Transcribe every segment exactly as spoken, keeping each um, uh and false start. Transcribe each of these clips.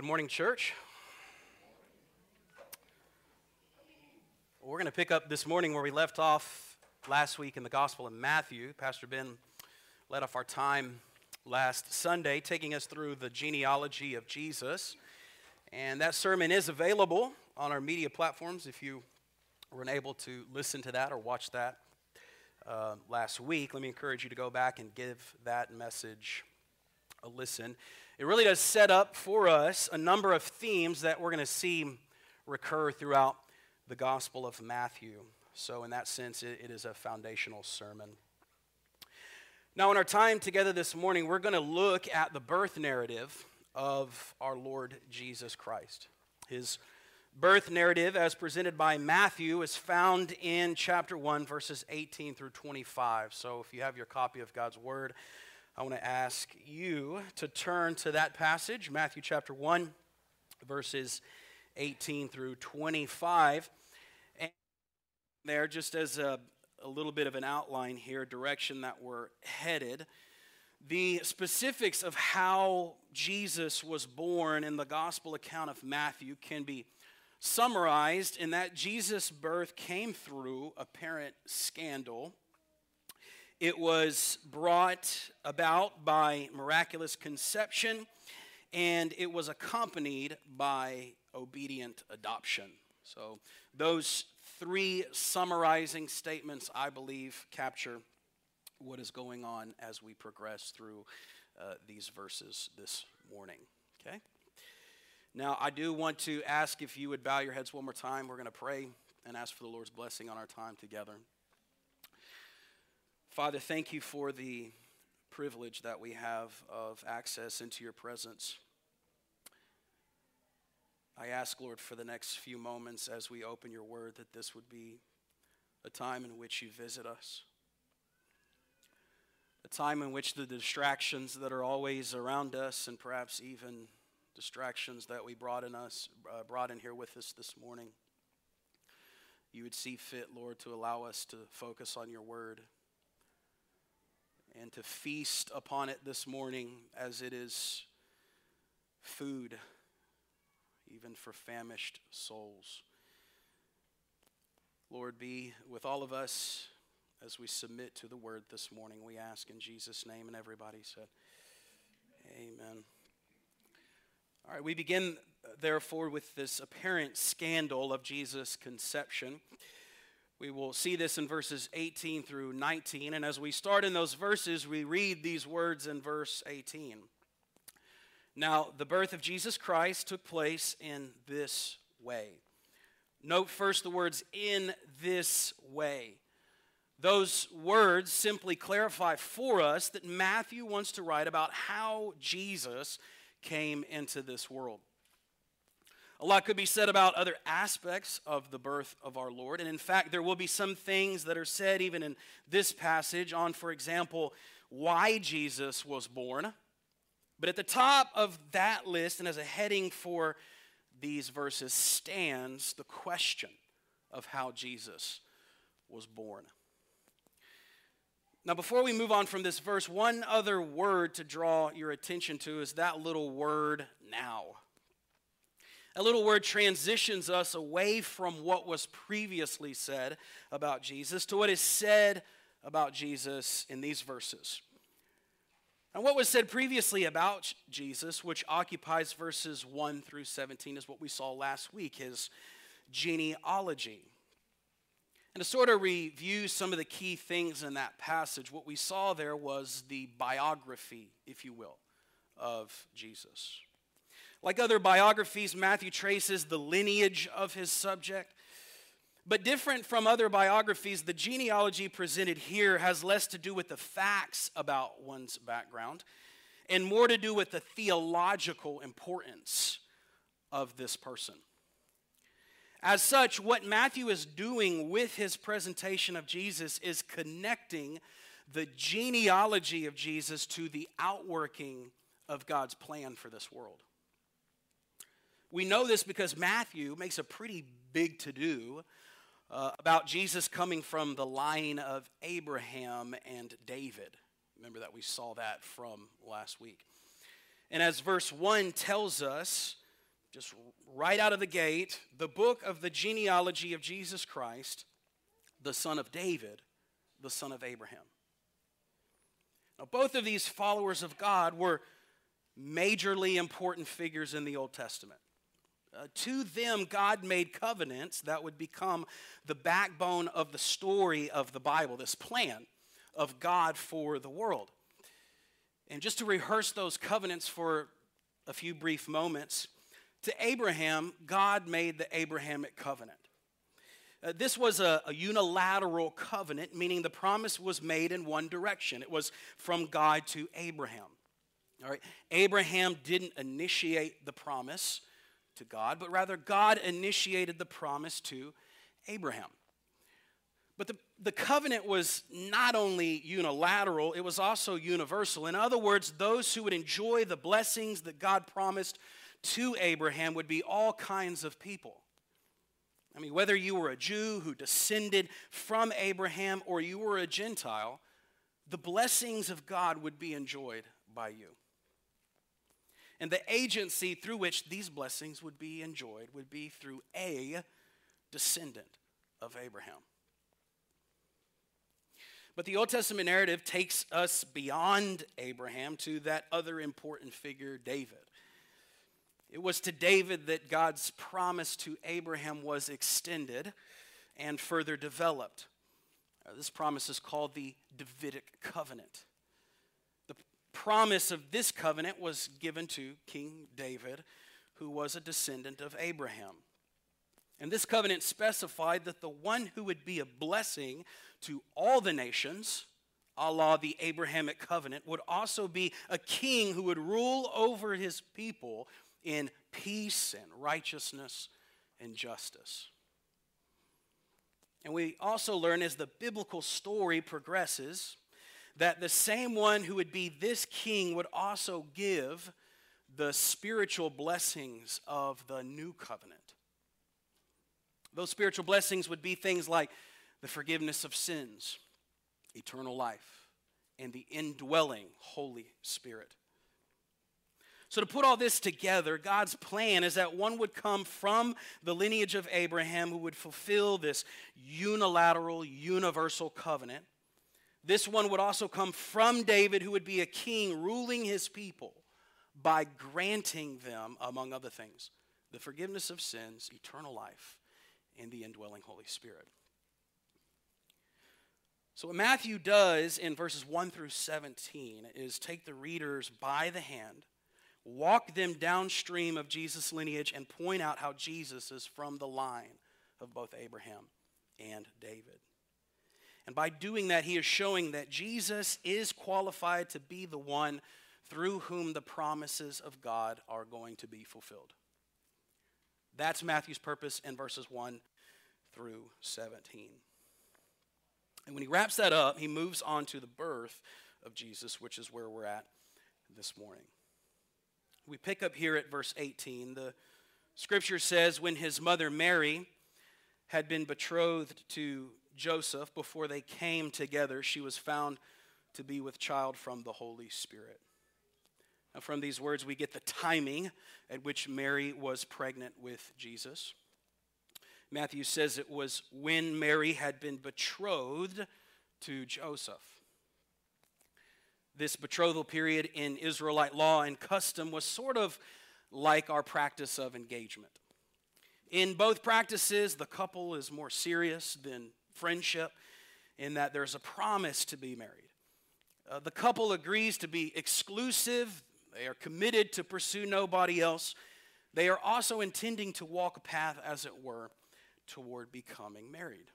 Good morning, church. We're going to pick up this morning where we left off last week in the Gospel of Matthew. Pastor Ben led off our time last Sunday, taking us through the genealogy of Jesus. And that sermon is available on our media platforms if you were unable to listen to that or watch that uh, last week. Let me encourage you to go back and give that message a listen. It really does set up for us a number of themes that we're going to see recur throughout the Gospel of Matthew. So in that sense, it, it is a foundational sermon. Now in our time together this morning, we're going to look at the birth narrative of our Lord Jesus Christ. His birth narrative as presented by Matthew is found in chapter one, verses eighteen through twenty-five. So if you have your copy of God's Word, I want to ask you to turn to that passage, Matthew chapter one, verses eighteen through twenty-five. And there, just as a, a little bit of an outline here, direction that we're headed, the specifics of how Jesus was born in the gospel account of Matthew can be summarized in that Jesus' birth came through apparent scandal. It was brought about by miraculous conception, and it was accompanied by obedient adoption. So those three summarizing statements, I believe, capture what is going on as we progress through uh, these verses this morning. Okay? Now, I do want to ask if you would bow your heads one more time. We're going to pray and ask for the Lord's blessing on our time together. Father, thank you for the privilege that we have of access into your presence. I ask, Lord, for the next few moments as we open your word, that this would be a time in which you visit us, a time in which the distractions that are always around us, and perhaps even distractions that we brought in us, uh, brought in here with us this morning, you would see fit, Lord, to allow us to focus on your word and to feast upon it this morning as it is food, even for famished souls. Lord, be with all of us as we submit to the word this morning. We ask in Jesus' name, and everybody said, amen. All right, we begin, therefore, with this apparent scandal of Jesus' conception. We will see this in verses eighteen through nineteen, and as we start in those verses, we read these words in verse eighteen. Now, the birth of Jesus Christ took place in this way. Note first the words, in this way. Those words simply clarify for us that Matthew wants to write about how Jesus came into this world. A lot could be said about other aspects of the birth of our Lord. And in fact, there will be some things that are said even in this passage on, for example, why Jesus was born. But at the top of that list and as a heading for these verses stands the question of how Jesus was born. Now, before we move on from this verse, one other word to draw your attention to is that little word, now. That little word transitions us away from what was previously said about Jesus to what is said about Jesus in these verses. And what was said previously about Jesus, which occupies verses one through seventeen, is what we saw last week, his genealogy. And to sort of review some of the key things in that passage, what we saw there was the biography, if you will, of Jesus. Like other biographies, Matthew traces the lineage of his subject. But different from other biographies, the genealogy presented here has less to do with the facts about one's background and more to do with the theological importance of this person. As such, what Matthew is doing with his presentation of Jesus is connecting the genealogy of Jesus to the outworking of God's plan for this world. We know this because Matthew makes a pretty big to-do uh, about Jesus coming from the line of Abraham and David. Remember that we saw that from last week. And as verse one tells us, just right out of the gate, the book of the genealogy of Jesus Christ, the son of David, the son of Abraham. Now, both of these followers of God were majorly important figures in the Old Testament. Uh, to them, God made covenants that would become the backbone of the story of the Bible, this plan of God for the world. And just to rehearse those covenants for a few brief moments, to Abraham, God made the Abrahamic covenant. Uh, this was a, a unilateral covenant, meaning the promise was made in one direction. It was from God to Abraham. All right? Abraham didn't initiate the promise to God, but rather God initiated the promise to Abraham. But the, the covenant was not only unilateral, it was also universal. In other words, those who would enjoy the blessings that God promised to Abraham would be all kinds of people. I mean, whether you were a Jew who descended from Abraham or you were a Gentile, the blessings of God would be enjoyed by you. And the agency through which these blessings would be enjoyed would be through a descendant of Abraham. But the Old Testament narrative takes us beyond Abraham to that other important figure, David. It was to David that God's promise to Abraham was extended and further developed. This promise is called the Davidic covenant. The promise of this covenant was given to King David, who was a descendant of Abraham. And this covenant specified that the one who would be a blessing to all the nations, Allah, the Abrahamic covenant, would also be a king who would rule over his people in peace and righteousness and justice. And we also learn as the biblical story progresses that the same one who would be this king would also give the spiritual blessings of the new covenant. Those spiritual blessings would be things like the forgiveness of sins, eternal life, and the indwelling Holy Spirit. So to put all this together, God's plan is that one would come from the lineage of Abraham who would fulfill this unilateral, universal covenant. This one would also come from David, who would be a king ruling his people by granting them, among other things, the forgiveness of sins, eternal life, and the indwelling Holy Spirit. So what Matthew does in verses one through seventeen is take the readers by the hand, walk them downstream of Jesus' lineage, and point out how Jesus is from the line of both Abraham and David. And by doing that, he is showing that Jesus is qualified to be the one through whom the promises of God are going to be fulfilled. That's Matthew's purpose in verses one through seventeen. And when he wraps that up, he moves on to the birth of Jesus, which is where we're at this morning. We pick up here at verse eighteen. The scripture says, when his mother Mary had been betrothed to Joseph, before they came together, she was found to be with child from the Holy Spirit. Now, from these words, we get the timing at which Mary was pregnant with Jesus. Matthew says it was when Mary had been betrothed to Joseph. This betrothal period in Israelite law and custom was sort of like our practice of engagement. In both practices, the couple is more serious than friendship in that there's a promise to be married. Uh, the couple agrees to be exclusive. They are committed to pursue nobody else. They are also intending to walk a path, as it were, toward becoming married.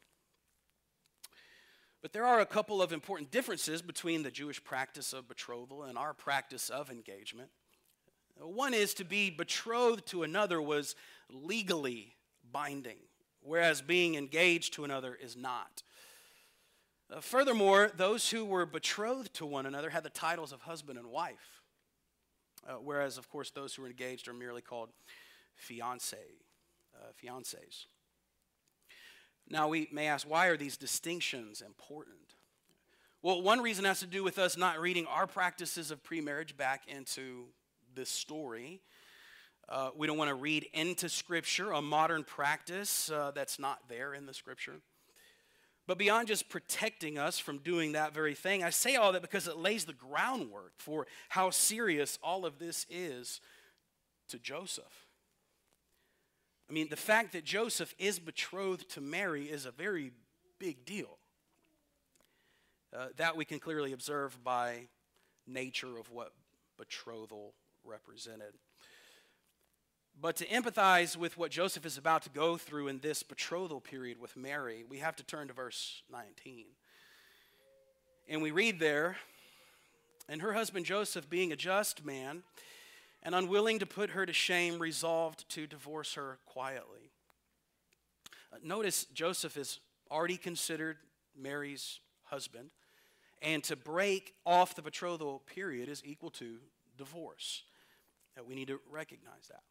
But there are a couple of important differences between the Jewish practice of betrothal and our practice of engagement. One is to be betrothed to another was legally binding, whereas being engaged to another is not. Uh, furthermore, those who were betrothed to one another had the titles of husband and wife, uh, whereas, of course, those who were engaged are merely called fiancé, uh, fiancés. Now, we may ask, why are these distinctions important? Well, one reason has to do with us not reading our practices of pre-marriage back into this story. Uh, we don't want to read into Scripture a modern practice uh, that's not there in the Scripture. But beyond just protecting us from doing that very thing, I say all that because it lays the groundwork for how serious all of this is to Joseph. I mean, the fact that Joseph is betrothed to Mary is a very big deal. Uh, that we can clearly observe by nature of what betrothal represented. But to empathize with what Joseph is about to go through in this betrothal period with Mary, we have to turn to verse nineteen. And we read there, "And her husband Joseph, being a just man and unwilling to put her to shame, resolved to divorce her quietly." Notice Joseph is already considered Mary's husband, and to break off the betrothal period is equal to divorce. We need to recognize that.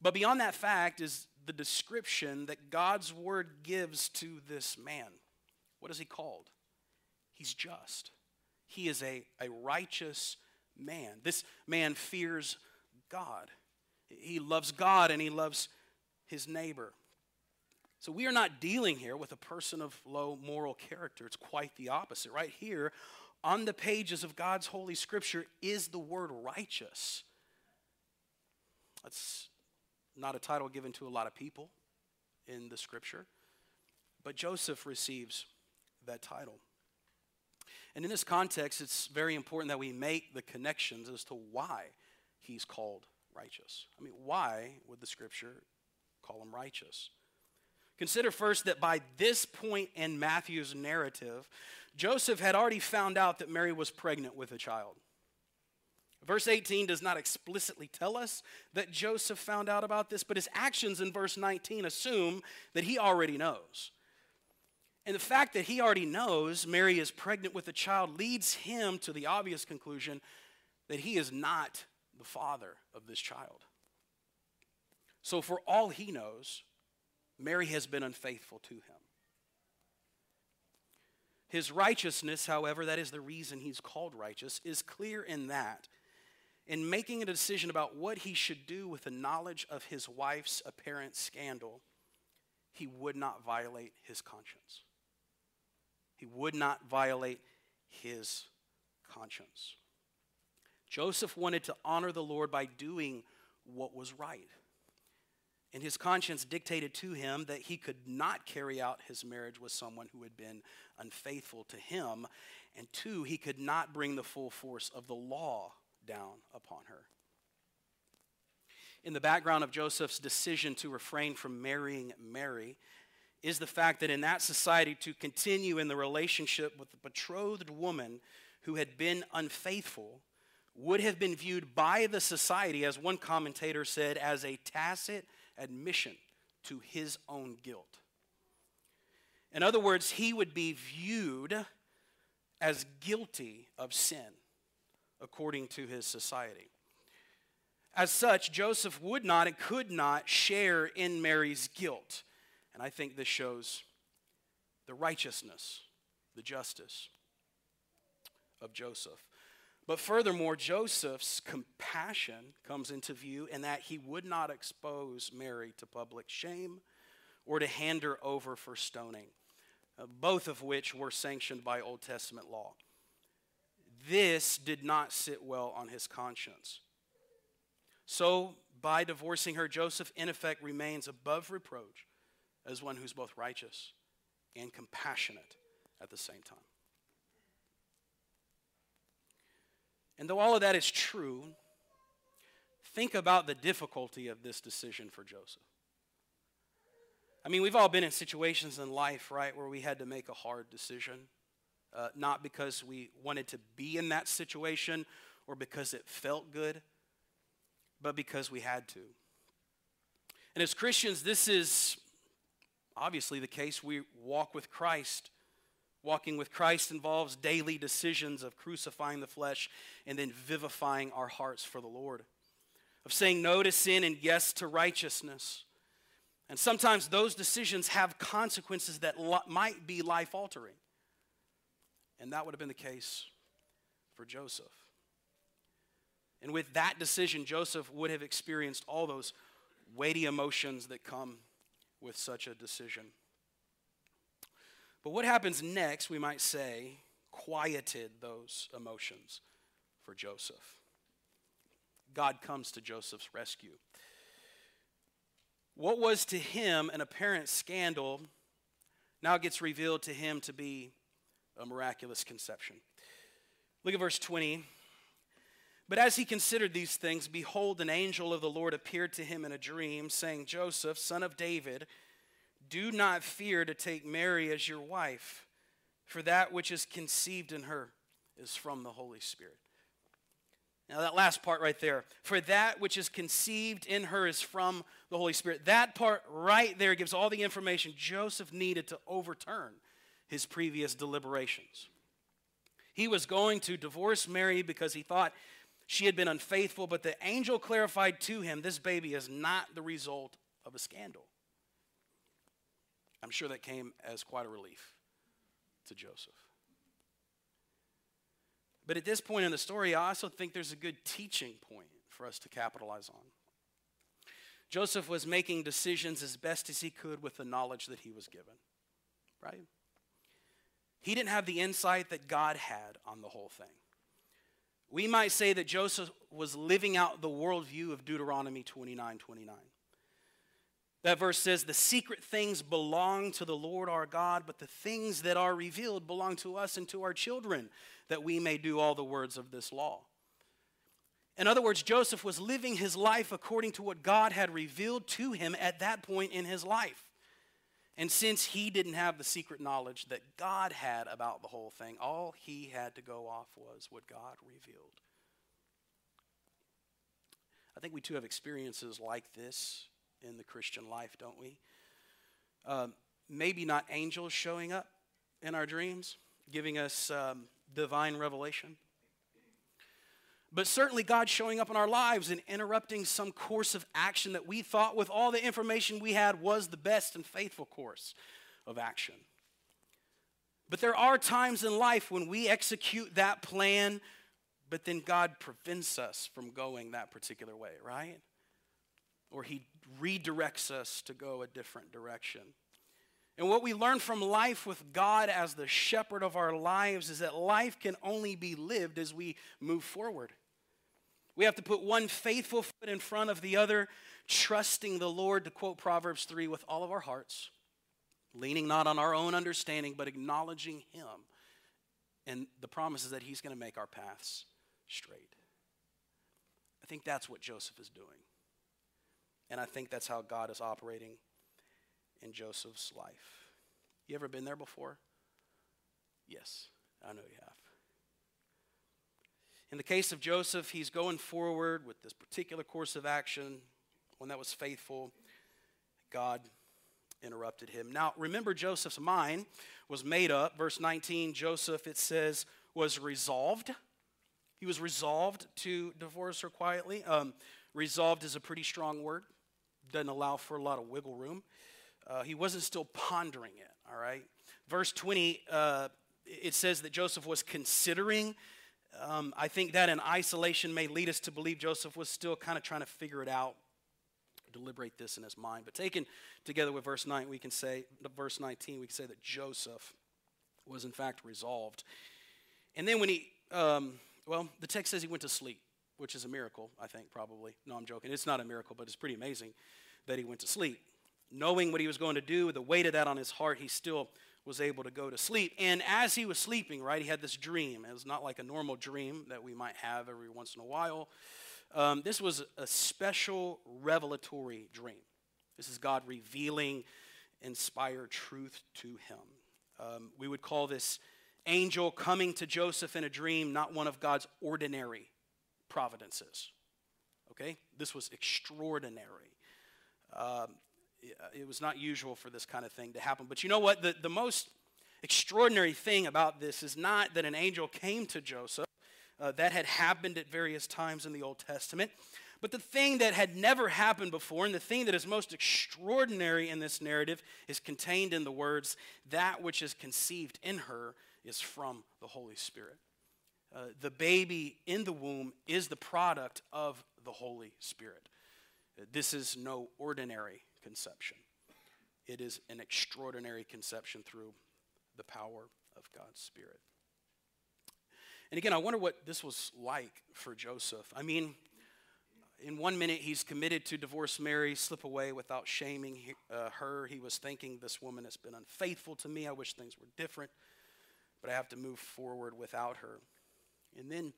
But beyond that fact is the description that God's word gives to this man. What is he called? He's just. He is a, a righteous man. This man fears God. He loves God and he loves his neighbor. So we are not dealing here with a person of low moral character. It's quite the opposite. Right here on the pages of God's Holy Scripture is the word righteous. That's not a title given to a lot of people in the Scripture, but Joseph receives that title. And in this context, it's very important that we make the connections as to why he's called righteous. I mean, why would the Scripture call him righteous? Consider first that by this point in Matthew's narrative, Joseph had already found out that Mary was pregnant with a child. Verse eighteen does not explicitly tell us that Joseph found out about this, but his actions in verse nineteen assume that he already knows. And the fact that he already knows Mary is pregnant with a child leads him to the obvious conclusion that he is not the father of this child. So for all he knows, Mary has been unfaithful to him. His righteousness, however, that is the reason he's called righteous, is clear in that in making a decision about what he should do with the knowledge of his wife's apparent scandal, he would not violate his conscience. He would not violate his conscience. Joseph wanted to honor the Lord by doing what was right. And his conscience dictated to him that he could not carry out his marriage with someone who had been unfaithful to him. And two, he could not bring the full force of the law down upon her. In the background of Joseph's decision to refrain from marrying Mary is the fact that in that society, to continue in the relationship with the betrothed woman who had been unfaithful would have been viewed by the society, as one commentator said, as a tacit admission to his own guilt. In other words, he would be viewed as guilty of sin, according to his society. As such, Joseph would not and could not share in Mary's guilt. And I think this shows the righteousness, the justice of Joseph. But furthermore, Joseph's compassion comes into view in that he would not expose Mary to public shame or to hand her over for stoning, both of which were sanctioned by Old Testament law. This did not sit well on his conscience. So, by divorcing her, Joseph, in effect, remains above reproach as one who's both righteous and compassionate at the same time. And though all of that is true, think about the difficulty of this decision for Joseph. I mean, we've all been in situations in life, right, where we had to make a hard decision, uh, not because we wanted to be in that situation or because it felt good, but because we had to. And as Christians, this is obviously the case. We walk with Christ. Walking with Christ involves daily decisions of crucifying the flesh and then vivifying our hearts for the Lord, of saying no to sin and yes to righteousness. And sometimes those decisions have consequences that li- might be life-altering. And that would have been the case for Joseph. And with that decision, Joseph would have experienced all those weighty emotions that come with such a decision. But what happens next, we might say, quieted those emotions for Joseph. God comes to Joseph's rescue. What was to him an apparent scandal now gets revealed to him to be a miraculous conception. Look at verse twenty. But as he considered these things, behold, an angel of the Lord appeared to him in a dream, saying, Joseph, son of David, do not fear to take Mary as your wife, for that which is conceived in her is from the Holy Spirit. Now that last part right there, for that which is conceived in her is from the Holy Spirit. That part right there gives all the information Joseph needed to overturn his previous deliberations. He was going to divorce Mary because he thought she had been unfaithful, but the angel clarified to him, this baby is not the result of a scandal. I'm sure that came as quite a relief to Joseph. But at this point in the story, I also think there's a good teaching point for us to capitalize on. Joseph was making decisions as best as he could with the knowledge that he was given, right? He didn't have the insight that God had on the whole thing. We might say that Joseph was living out the worldview of Deuteronomy twenty-nine twenty-nine. That verse says, the secret things belong to the Lord our God, but the things that are revealed belong to us and to our children, that we may do all the words of this law. In other words, Joseph was living his life according to what God had revealed to him at that point in his life. And since he didn't have the secret knowledge that God had about the whole thing, all he had to go off was what God revealed. I think we too have experiences like this in the Christian life, don't we? Um, maybe not angels showing up in our dreams, giving us um, divine revelation, but certainly God showing up in our lives and interrupting some course of action that we thought with all the information we had was the best and faithful course of action. But there are times in life when we execute that plan, but then God prevents us from going that particular way, right? Or he redirects us to go a different direction. And what we learn from life with God as the shepherd of our lives is that life can only be lived as we move forward. We have to put one faithful foot in front of the other, trusting the Lord, to quote Proverbs three, with all of our hearts, leaning not on our own understanding, but acknowledging him. And the promise is that he's going to make our paths straight. I think that's what Joseph is doing. And I think that's how God is operating in Joseph's life. You ever been there before? Yes, I know you have. In the case of Joseph, he's going forward with this particular course of action. One that was faithful, God interrupted him. Now, remember, Joseph's mind was made up. Verse nineteen, Joseph, it says, was resolved. He was resolved to divorce her quietly. Um, resolved is a pretty strong word. Doesn't allow for a lot of wiggle room. Uh, he wasn't still pondering it, all right? Verse twenty, uh, it says that Joseph was considering. Um, I think that in isolation may lead us to believe Joseph was still kind of trying to figure it out, deliberate this in his mind. But taken together with verse nine, we can say, verse nineteen, we can say that Joseph was in fact resolved. And then when he, um, well, the text says he went to sleep, which is a miracle, I think, probably. No, I'm joking. It's not a miracle, but it's pretty amazing that he went to sleep. Knowing what he was going to do, with the weight of that on his heart, he still was able to go to sleep. And as he was sleeping, right, he had this dream. It was not like a normal dream that we might have every once in a while. Um, this was a special revelatory dream. This is God revealing inspired truth to him. Um, we would call this angel coming to Joseph in a dream not one of God's ordinary providences. Okay? This was extraordinary. Um, It was not usual for this kind of thing to happen. But you know what? The, the most extraordinary thing about this is not that an angel came to Joseph. Uh, that had happened at various times in the Old Testament. But the thing that had never happened before, and the thing that is most extraordinary in this narrative, is contained in the words, that which is conceived in her is from the Holy Spirit. uh, the baby in the womb is the product of the Holy Spirit. This is no ordinary conception. It is an extraordinary conception through the power of God's Spirit. And again, I wonder what this was like for Joseph. I mean, in one minute, he's committed to divorce Mary, slip away without shaming uh, her. He was thinking, this woman has been unfaithful to me. I wish things were different, but I have to move forward without her. And then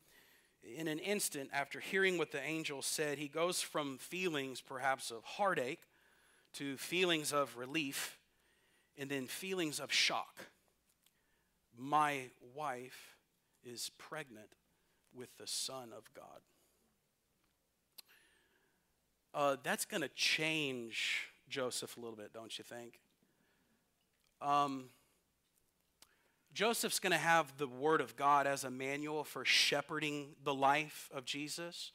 in an instant, after hearing what the angel said, he goes from feelings perhaps of heartache to feelings of relief and then feelings of shock. My wife is pregnant with the Son of God. Uh, that's going to change Joseph a little bit, don't you think? Um, Joseph's going to have the Word of God as a manual for shepherding the life of Jesus.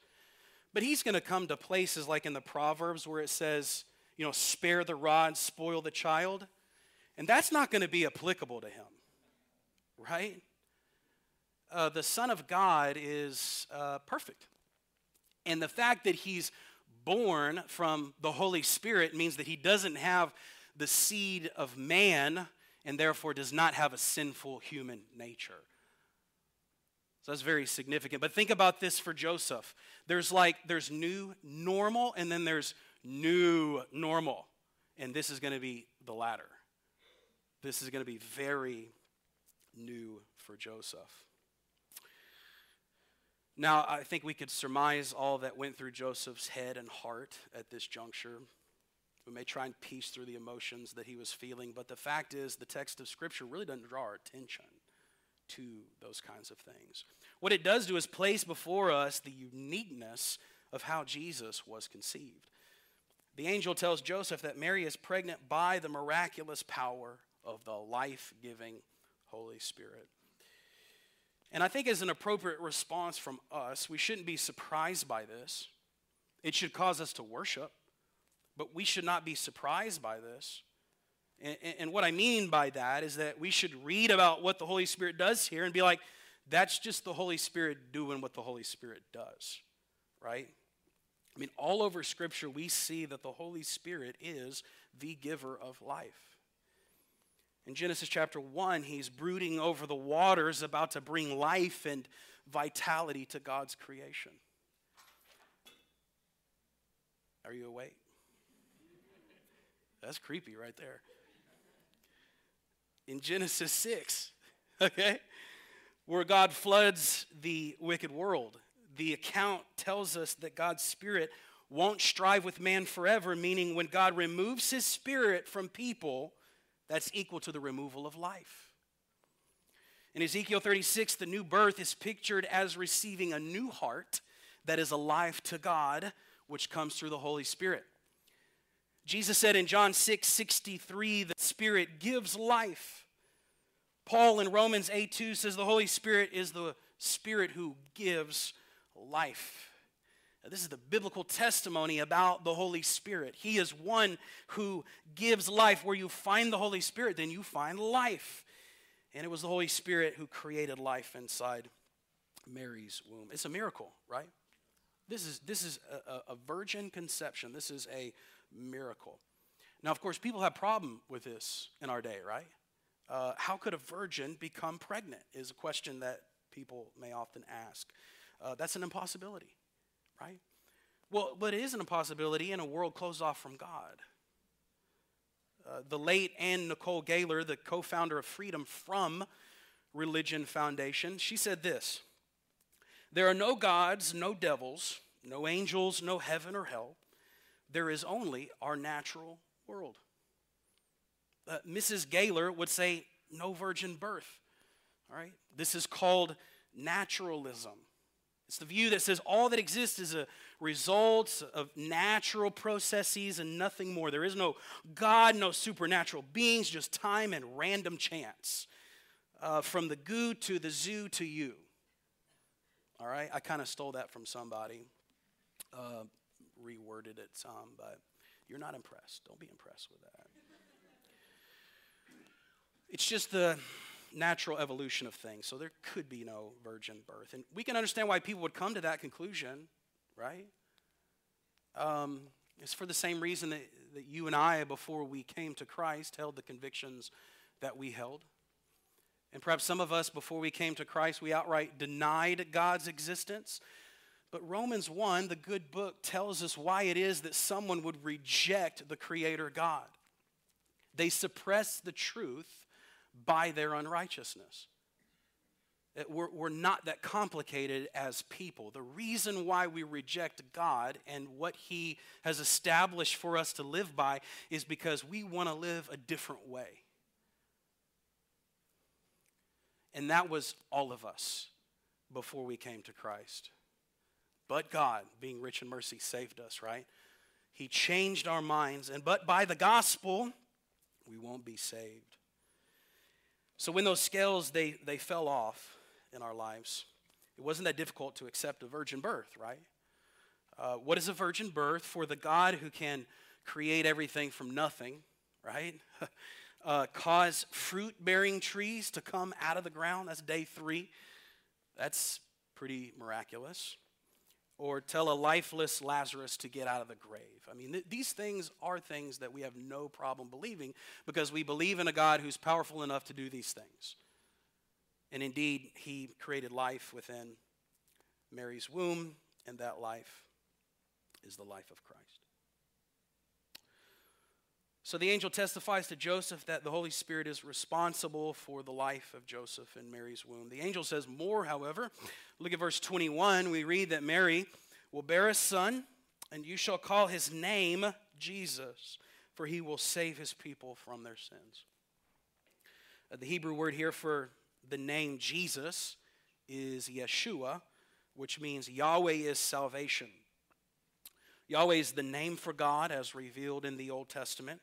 But he's going to come to places like in the Proverbs where it says, you know, spare the rod, spoil the child. And that's not going to be applicable to him, right? Uh, the Son of God is uh, perfect. And the fact that he's born from the Holy Spirit means that he doesn't have the seed of man and therefore does not have a sinful human nature. So that's very significant. But think about this for Joseph. There's like, there's new normal and then there's new normal. And this is going to be the latter. This is going to be very new for Joseph. Now, I think we could surmise all that went through Joseph's head and heart at this juncture. We may try and piece through the emotions that he was feeling, but the fact is the text of Scripture really doesn't draw our attention to those kinds of things. What it does do is place before us the uniqueness of how Jesus was conceived. The angel tells Joseph that Mary is pregnant by the miraculous power of the life-giving Holy Spirit. And I think as an appropriate response from us, we shouldn't be surprised by this. It should cause us to worship, but we should not be surprised by this. And, and what I mean by that is that we should read about what the Holy Spirit does here and be like, that's just the Holy Spirit doing what the Holy Spirit does, right? I mean, all over Scripture, we see that the Holy Spirit is the giver of life. In Genesis chapter one, he's brooding over the waters, about to bring life and vitality to God's creation. Are you awake? That's creepy right there. In Genesis six, okay, where God floods the wicked world, the account tells us that God's Spirit won't strive with man forever, meaning when God removes his Spirit from people, that's equal to the removal of life. In Ezekiel thirty-six, the new birth is pictured as receiving a new heart that is alive to God, which comes through the Holy Spirit. Jesus said in John six sixty-three, the Spirit gives life. Paul in Romans eight two says the Holy Spirit is the Spirit who gives life. This is the biblical testimony about the Holy Spirit. He is one who gives life. Where you find the Holy Spirit, then you find life. And it was the Holy Spirit who created life inside Mary's womb. It's a miracle, right? This is, this is a, a virgin conception. This is a miracle. Now, of course, people have a problem with this in our day, right? Uh, how could a virgin become pregnant is a question that people may often ask. Uh, that's an impossibility. Right? Well, but it is an impossibility in a world closed off from God. Uh, the late Anne Nicole Gaylor, the co-founder of Freedom From Religion Foundation, she said this: there are no gods, no devils, no angels, no heaven or hell. There is only our natural world. Uh, Missus Gaylor would say, no virgin birth. All right? This is called naturalism. It's the view that says all that exists is a result of natural processes and nothing more. There is no God, no supernatural beings, just time and random chance. Uh, from the goo to the zoo to you. All right? I kind of stole that from somebody. Uh, reworded it some, but you're not impressed. Don't be impressed with that. It's just the natural evolution of things. So there could be no virgin birth. And we can understand why people would come to that conclusion, right? Um, it's for the same reason that, that you and I, before we came to Christ, held the convictions that we held. And perhaps some of us, before we came to Christ, we outright denied God's existence. But Romans one, the good book, tells us why it is that someone would reject the Creator God. They suppress the truth by their unrighteousness. We're, we're not that complicated as people. The reason why we reject God and what He has established for us to live by is because we want to live a different way. And that was all of us before we came to Christ. But God, being rich in mercy, saved us, right? He changed our minds. And but by the gospel, we won't be saved. So when those scales, they, they fell off in our lives, it wasn't that difficult to accept a virgin birth, right? Uh, what is a virgin birth? For the God who can create everything from nothing, right? Uh, cause fruit-bearing trees to come out of the ground. That's day three. That's pretty miraculous. Or tell a lifeless Lazarus to get out of the grave. I mean, th these things are things that we have no problem believing because we believe in a God who's powerful enough to do these things. And indeed, He created life within Mary's womb, and that life is the life of Christ. So the angel testifies to Joseph that the Holy Spirit is responsible for the life of Joseph in Mary's womb. The angel says more, however. Look at verse twenty-one. We read that Mary will bear a son, and you shall call his name Jesus, for he will save his people from their sins. Uh, the Hebrew word here for the name Jesus is Yeshua, which means Yahweh is salvation. Yahweh is the name for God as revealed in the Old Testament.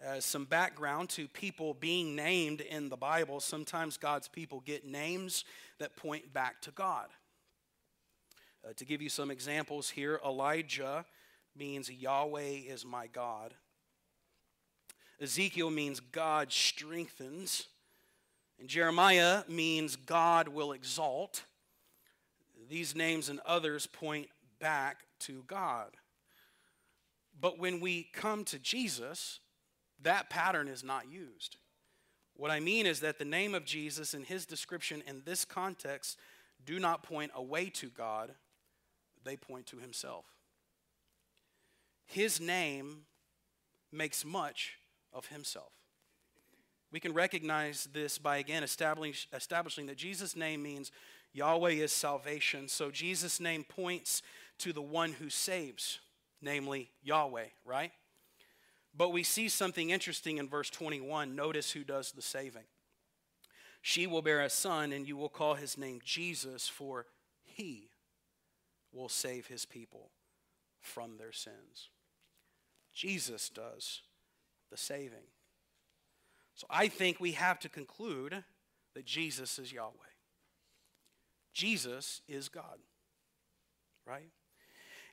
As some background to people being named in the Bible, sometimes God's people get names that point back to God. Uh, to give you some examples here, Elijah means Yahweh is my God. Ezekiel means God strengthens. And Jeremiah means God will exalt. These names and others point back to God. But when we come to Jesus, that pattern is not used. What I mean is that the name of Jesus and His description in this context do not point away to God, they point to Himself. His name makes much of Himself. We can recognize this by, again, establish, establishing that Jesus' name means Yahweh is salvation. So Jesus' name points to the one who saves, namely Yahweh, right? But we see something interesting in verse twenty-one. Notice who does the saving. She will bear a son, and you will call his name Jesus, for he will save his people from their sins. Jesus does the saving. So I think we have to conclude that Jesus is Yahweh. Jesus is God, right?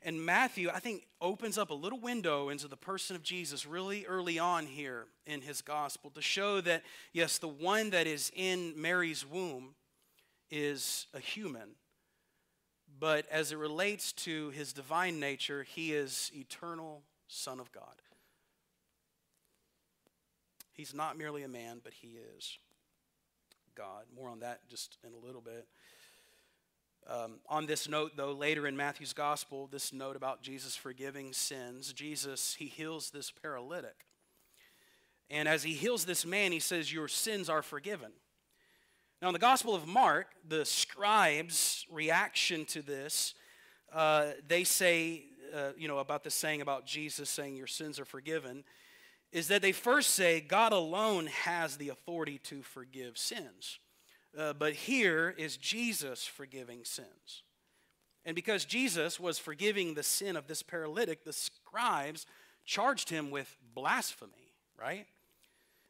And Matthew, I think, opens up a little window into the person of Jesus really early on here in his gospel to show that, yes, the one that is in Mary's womb is a human, but as it relates to his divine nature, he is eternal Son of God. He's not merely a man, but he is God. More on that just in a little bit. Um, on this note, though, later in Matthew's gospel, this note about Jesus forgiving sins, Jesus, he heals this paralytic. And as he heals this man, he says, your sins are forgiven. Now, in the Gospel of Mark, the scribes' reaction to this, uh, they say, uh, you know, about the saying about Jesus saying your sins are forgiven, is that they first say God alone has the authority to forgive sins. Uh, but here is Jesus forgiving sins. And because Jesus was forgiving the sin of this paralytic, the scribes charged him with blasphemy, right?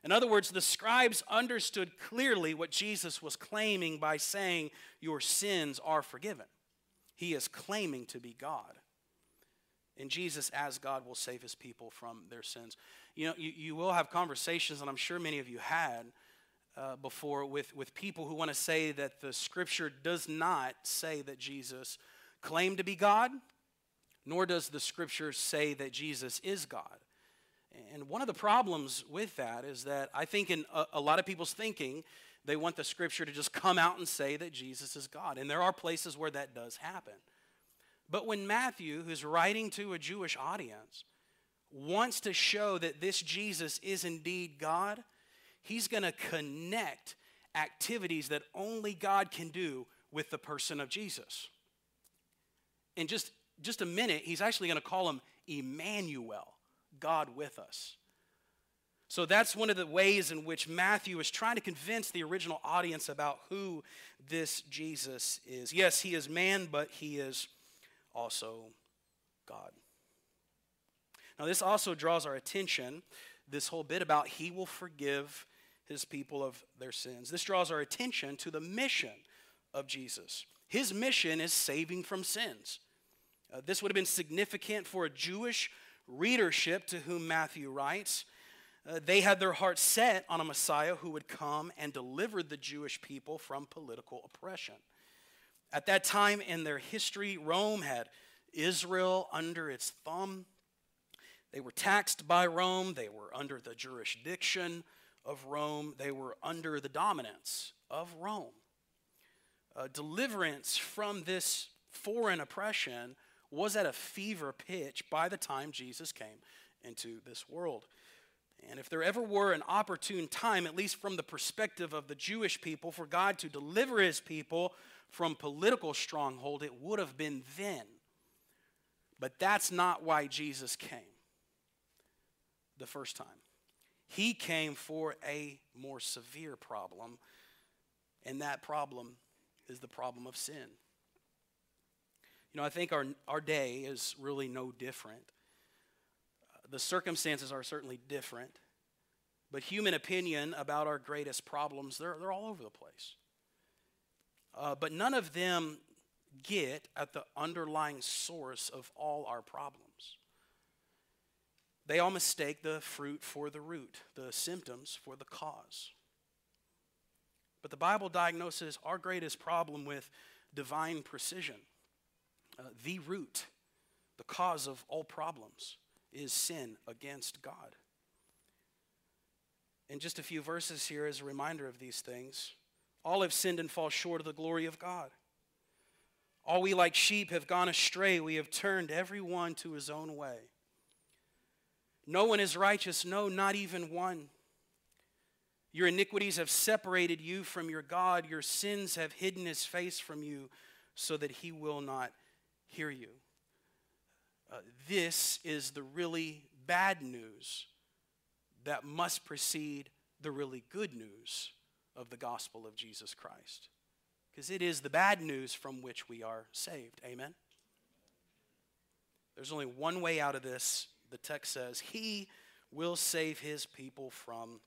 In other words, the scribes understood clearly what Jesus was claiming by saying, your sins are forgiven. He is claiming to be God. And Jesus, as God, will save his people from their sins. You know, you, you will have conversations, and I'm sure many of you had, uh, before with, with people who want to say that the Scripture does not say that Jesus claimed to be God, nor does the Scripture say that Jesus is God. And one of the problems with that is that I think in a, a lot of people's thinking, they want the Scripture to just come out and say that Jesus is God. And there are places where that does happen. But when Matthew, who's writing to a Jewish audience, wants to show that this Jesus is indeed God, he's going to connect activities that only God can do with the person of Jesus. In just, just a minute, he's actually going to call him Emmanuel, God with us. So that's one of the ways in which Matthew is trying to convince the original audience about who this Jesus is. Yes, he is man, but he is also God. Now, this also draws our attention, this whole bit about he will forgive his people of their sins. This draws our attention to the mission of Jesus. His mission is saving from sins. Uh, this would have been significant for a Jewish readership to whom Matthew writes. Uh, they had their hearts set on a Messiah who would come and deliver the Jewish people from political oppression. At that time in their history, Rome had Israel under its thumb. They were taxed by Rome. They were under the jurisdiction of Rome. They were under the dominance of Rome. Uh, deliverance from this foreign oppression was at a fever pitch by the time Jesus came into this world. And if there ever were an opportune time, at least from the perspective of the Jewish people, for God to deliver his people from political stronghold, it would have been then. But that's not why Jesus came the first time. He came for a more severe problem, and that problem is the problem of sin. You know, I think our, our day is really no different. Uh, the circumstances are certainly different, but human opinion about our greatest problems, they're, they're all over the place. Uh, but none of them get at the underlying source of all our problems. They all mistake the fruit for the root, the symptoms for the cause. But the Bible diagnoses our greatest problem with divine precision. Uh, the root, the cause of all problems, is sin against God. And just a few verses here as a reminder of these things. All have sinned and fall short of the glory of God. All we like sheep have gone astray. We have turned every one to his own way. No one is righteous, no, not even one. Your iniquities have separated you from your God. Your sins have hidden his face from you so that he will not hear you. Uh, this is the really bad news that must precede the really good news of the gospel of Jesus Christ. Because it is the bad news from which we are saved. Amen? There's only one way out of this. The text says, he will save his people from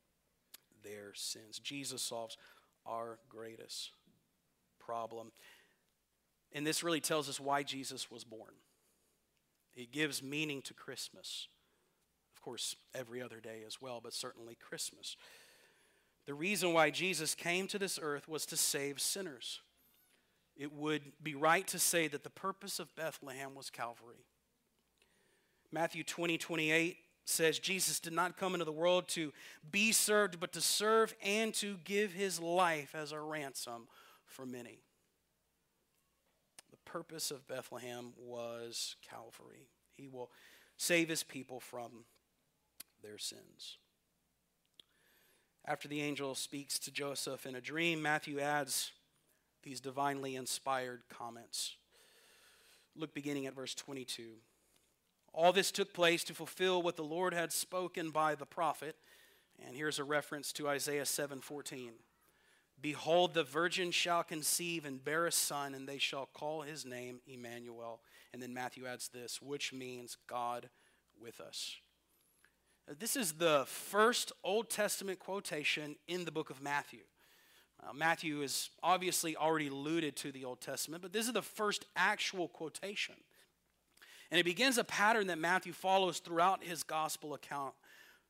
their sins. Jesus solves our greatest problem. And this really tells us why Jesus was born. It gives meaning to Christmas. Of course, every other day as well, but certainly Christmas. The reason why Jesus came to this earth was to save sinners. It would be right to say that the purpose of Bethlehem was Calvary. Matthew twenty, twenty-eight says, Jesus did not come into the world to be served, but to serve and to give his life as a ransom for many. The purpose of Bethlehem was Calvary. He will save his people from their sins. After the angel speaks to Joseph in a dream, Matthew adds these divinely inspired comments. Look beginning at verse twenty-two. All this took place to fulfill what the Lord had spoken by the prophet. And here's a reference to Isaiah seven fourteen. Behold, the virgin shall conceive and bear a son, and they shall call his name Emmanuel. And then Matthew adds this, which means God with us. This is the first Old Testament quotation in the book of Matthew. Uh, Matthew is obviously already alluded to the Old Testament, but this is the first actual quotation. And it begins a pattern that Matthew follows throughout his gospel account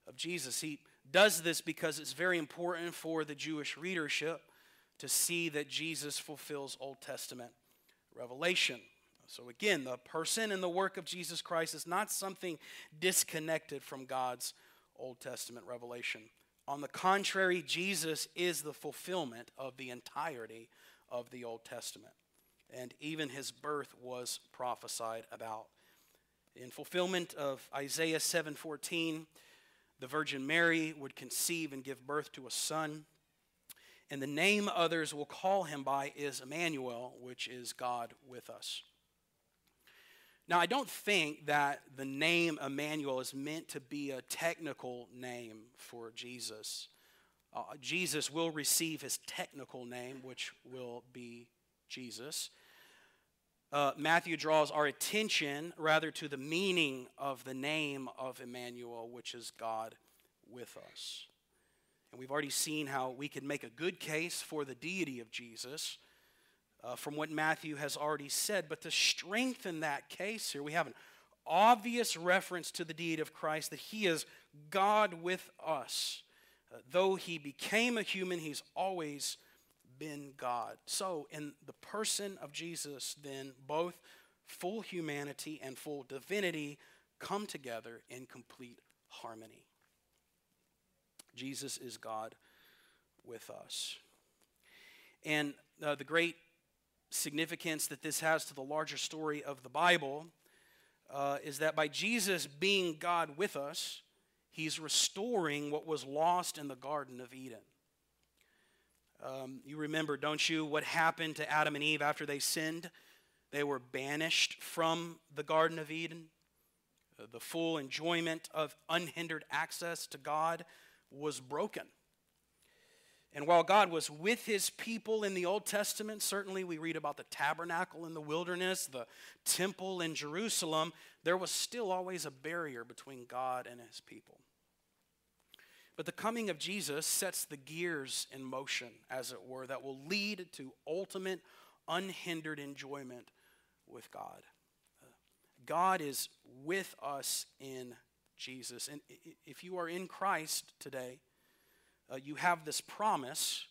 of Jesus. He does this because it's very important for the Jewish readership to see that Jesus fulfills Old Testament revelation. So again, the person and the work of Jesus Christ is not something disconnected from God's Old Testament revelation. On the contrary, Jesus is the fulfillment of the entirety of the Old Testament. And even his birth was prophesied about. In fulfillment of Isaiah seven fourteen, the Virgin Mary would conceive and give birth to a son. And the name others will call him by is Emmanuel, which is God with us. Now, I don't think that the name Emmanuel is meant to be a technical name for Jesus. Uh, Jesus will receive his technical name, which will be Jesus. Uh, Matthew draws our attention, rather, to the meaning of the name of Emmanuel, which is God with us. And we've already seen how we can make a good case for the deity of Jesus, Uh, from what Matthew has already said. But to strengthen that case here, we have an obvious reference to the deity of Christ, that he is God with us. Uh, though he became a human, he's always been God. So in the person of Jesus, then, both full humanity and full divinity come together in complete harmony. Jesus is God with us. And uh, the great significance that this has to the larger story of the Bible uh, is that by Jesus being God with us, he's restoring what was lost in the Garden of Eden. Um, you remember, don't you, what happened to Adam and Eve after they sinned? They were banished from the Garden of Eden. Uh, the full enjoyment of unhindered access to God was broken. And while God was with his people in the Old Testament, certainly we read about the tabernacle in the wilderness, the temple in Jerusalem, there was still always a barrier between God and his people. But the coming of Jesus sets the gears in motion, as it were, that will lead to ultimate, unhindered enjoyment with God. God is with us in Jesus. And if you are in Christ today, Uh, you have this promise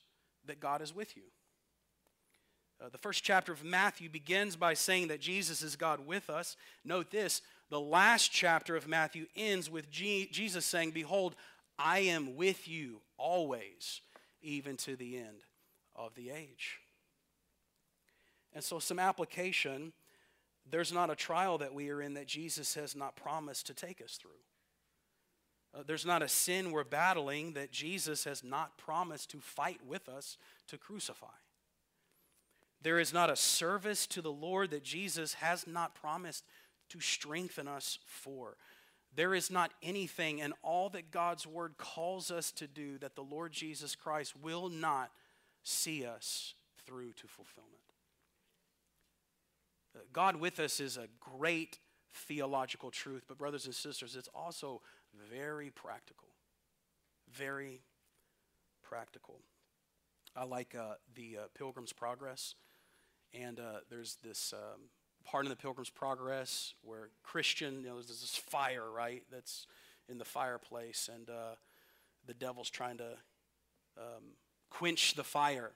that God is with you. Uh, the first chapter of Matthew begins by saying that Jesus is God with us. Note this, the last chapter of Matthew ends with G- Jesus saying, "Behold, I am with you always, even to the end of the age." And so some application, there's not a trial that we are in that Jesus has not promised to take us through. Uh, there's not a sin we're battling that Jesus has not promised to fight with us to crucify. There is not a service to the Lord that Jesus has not promised to strengthen us for. There is not anything in all that God's word calls us to do that the Lord Jesus Christ will not see us through to fulfillment. Uh, God with us is a great theological truth, but brothers and sisters, it's also very practical, very practical. I like uh, the uh, Pilgrim's Progress, and uh, there's this um, part in the Pilgrim's Progress where Christian, you know, there's this fire, right, that's in the fireplace, and uh, the devil's trying to um, quench the fire,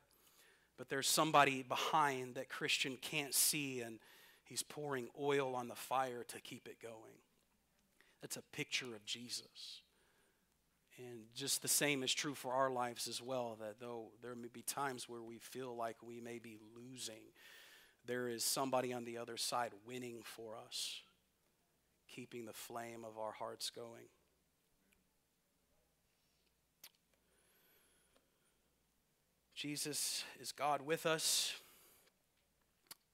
but there's somebody behind that Christian can't see, and he's pouring oil on the fire to keep it going. That's a picture of Jesus. And just the same is true for our lives as well, that though there may be times where we feel like we may be losing, there is somebody on the other side winning for us, keeping the flame of our hearts going. Jesus is God with us.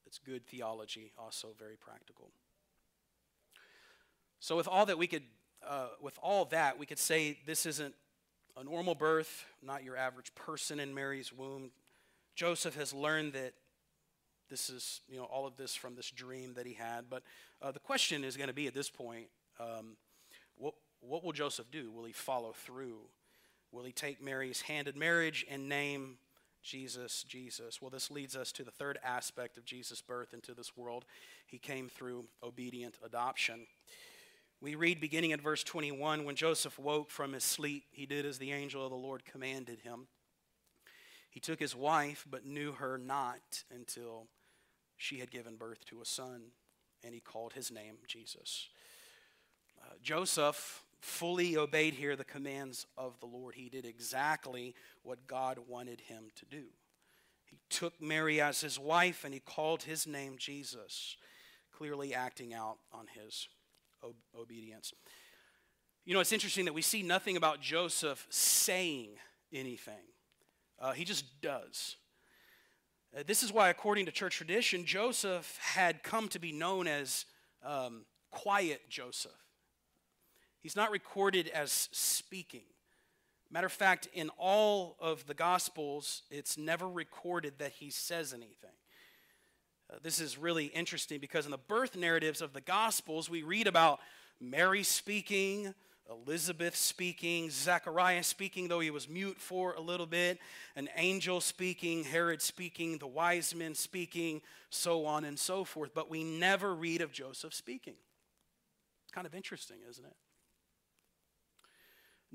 It's good theology, also very practical. So with all that we could, uh, with all that, we could say this isn't a normal birth, not your average person in Mary's womb. Joseph has learned that this is, you know, all of this from this dream that he had. But uh, the question is going to be at this point, um, what, what will Joseph do? Will he follow through? Will he take Mary's hand in marriage and name Jesus, Jesus? Well, this leads us to the third aspect of Jesus' birth into this world. He came through obedient adoption. We read beginning at verse twenty-one, when Joseph woke from his sleep, he did as the angel of the Lord commanded him. He took his wife, but knew her not until she had given birth to a son, and he called his name Jesus. Uh, Joseph fully obeyed here the commands of the Lord. He did exactly what God wanted him to do. He took Mary as his wife, and he called his name Jesus, clearly acting out on his ob- obedience. You know, it's interesting that we see nothing about Joseph saying anything. Uh, he just does. Uh, this is why, according to church tradition, Joseph had come to be known as um, quiet Joseph. He's not recorded as speaking. Matter of fact, in all of the Gospels, it's never recorded that he says anything. Uh, this is really interesting because in the birth narratives of the Gospels, we read about Mary speaking, Elizabeth speaking, Zechariah speaking, though he was mute for a little bit, an angel speaking, Herod speaking, the wise men speaking, so on and so forth. But we never read of Joseph speaking. Kind of interesting, isn't it?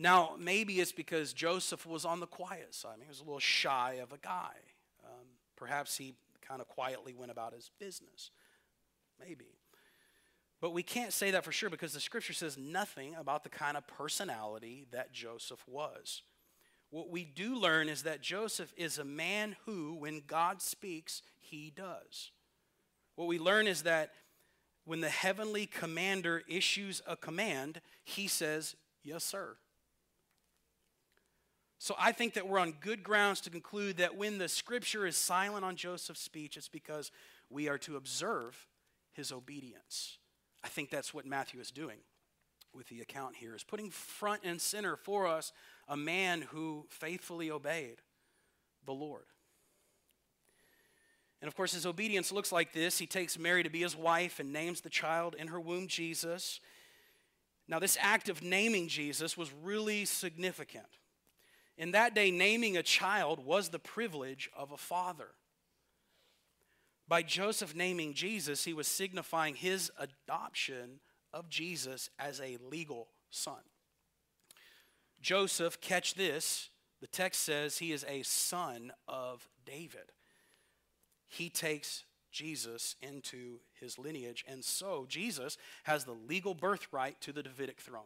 Now, maybe it's because Joseph was on the quiet side. I mean, he was a little shy of a guy. Um, perhaps he kind of quietly went about his business. Maybe. But we can't say that for sure because the scripture says nothing about the kind of personality that Joseph was. What we do learn is that Joseph is a man who, when God speaks, he does. What we learn is that when the heavenly commander issues a command, he says, yes, sir. So I think that we're on good grounds to conclude that when the scripture is silent on Joseph's speech, it's because we are to observe his obedience. I think that's what Matthew is doing with the account here, is putting front and center for us a man who faithfully obeyed the Lord. And of course, his obedience looks like this. He takes Mary to be his wife and names the child in her womb Jesus. Now, this act of naming Jesus was really significant. In that day, naming a child was the privilege of a father. By Joseph naming Jesus, he was signifying his adoption of Jesus as a legal son. Joseph, catch this, the text says he is a son of David. He takes Jesus into his lineage, and so Jesus has the legal birthright to the Davidic throne.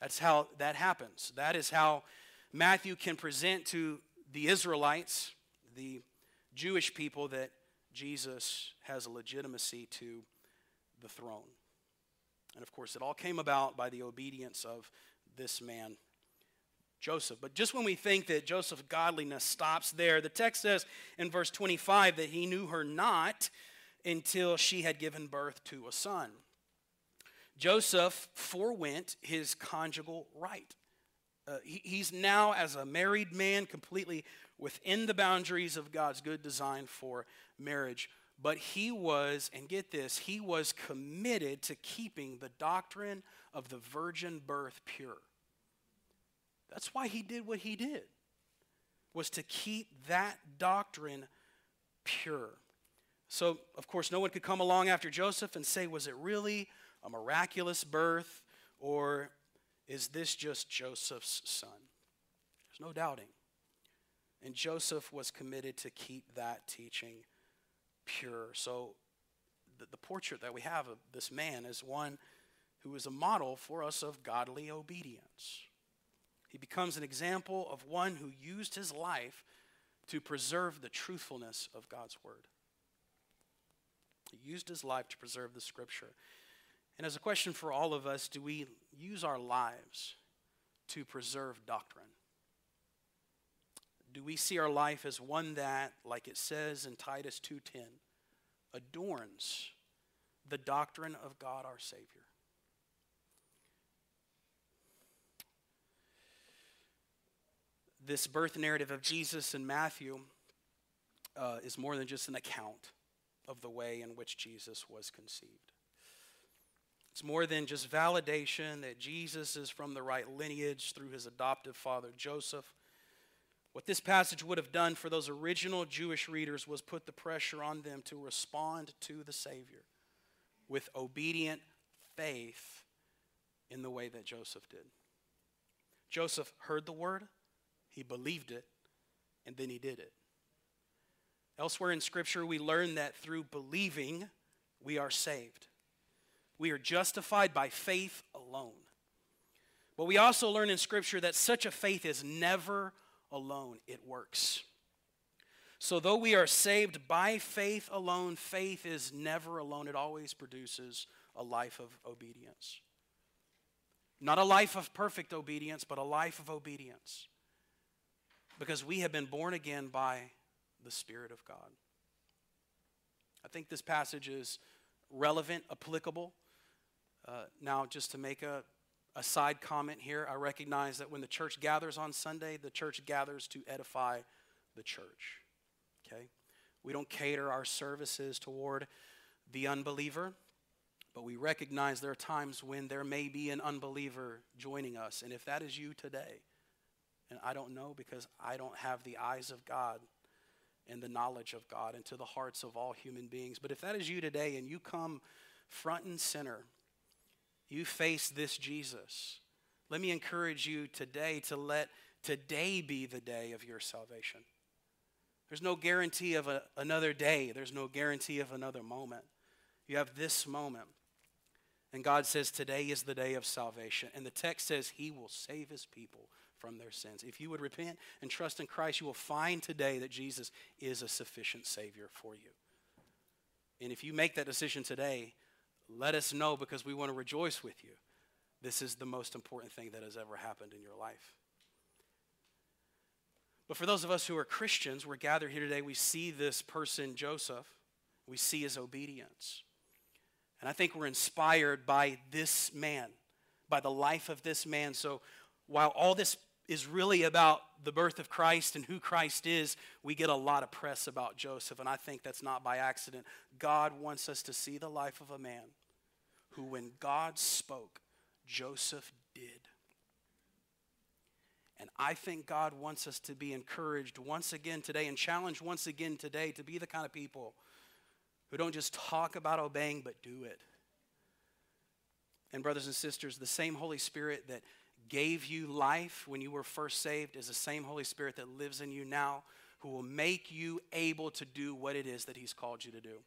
That's how that happens. That is how Matthew can present to the Israelites, the Jewish people, that Jesus has a legitimacy to the throne. And of course, it all came about by the obedience of this man, Joseph. But just when we think that Joseph's godliness stops there, the text says in verse twenty-five that he knew her not until she had given birth to a son. Joseph forwent his conjugal right. Uh, he, he's now, as a married man, completely within the boundaries of God's good design for marriage. But he was, and get this, he was committed to keeping the doctrine of the virgin birth pure. That's why he did what he did, was to keep that doctrine pure. So, of course, no one could come along after Joseph and say, was it really a miraculous birth, or is this just Joseph's son? There's no doubting. And Joseph was committed to keep that teaching pure. So the, the portrait that we have of this man is one who is a model for us of godly obedience. He becomes an example of one who used his life to preserve the truthfulness of God's word. He used his life to preserve the scripture. And as a question for all of us, do we use our lives to preserve doctrine? Do we see our life as one that, like it says in Titus two ten, adorns the doctrine of God our Savior? This birth narrative of Jesus in Matthew uh, is more than just an account of the way in which Jesus was conceived. It's more than just validation that Jesus is from the right lineage through his adoptive father, Joseph. What this passage would have done for those original Jewish readers was put the pressure on them to respond to the Savior with obedient faith in the way that Joseph did. Joseph heard the word, he believed it, and then he did it. Elsewhere in Scripture, we learn that through believing, we are saved. We are justified by faith alone. But we also learn in Scripture that such a faith is never alone. It works. So though we are saved by faith alone, faith is never alone. It always produces a life of obedience. Not a life of perfect obedience, but a life of obedience. Because we have been born again by the Spirit of God. I think this passage is relevant, applicable. Uh, now, just to make a, a side comment here, I recognize that when the church gathers on Sunday, the church gathers to edify the church. Okay? We don't cater our services toward the unbeliever. But we recognize there are times when there may be an unbeliever joining us. And if that is you today, and I don't know because I don't have the eyes of God and the knowledge of God into the hearts of all human beings. But if that is you today and you come front and center, you face this Jesus, let me encourage you today to let today be the day of your salvation. There's no guarantee of a, another day. There's no guarantee of another moment. You have this moment. And God says, today is the day of salvation. And the text says he will save his people from their sins. If you would repent and trust in Christ, you will find today that Jesus is a sufficient Savior for you. And if you make that decision today, let us know because we want to rejoice with you. This is the most important thing that has ever happened in your life. But for those of us who are Christians, we're gathered here today, we see this person, Joseph. We see his obedience. And I think we're inspired by this man, by the life of this man. So while all this is really about the birth of Christ and who Christ is, we get a lot of press about Joseph, and I think that's not by accident. God wants us to see the life of a man who, when God spoke, Joseph did. And I think God wants us to be encouraged once again today and challenged once again today to be the kind of people who don't just talk about obeying, but do it. And brothers and sisters, the same Holy Spirit that gave you life when you were first saved is the same Holy Spirit that lives in you now, who will make you able to do what it is that he's called you to do.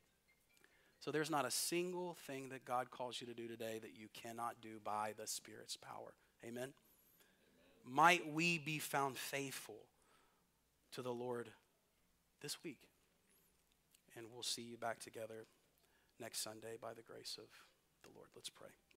So there's not a single thing that God calls you to do today that you cannot do by the Spirit's power. Amen? Amen. Might we be found faithful to the Lord this week? And we'll see you back together next Sunday by the grace of the Lord. Let's pray.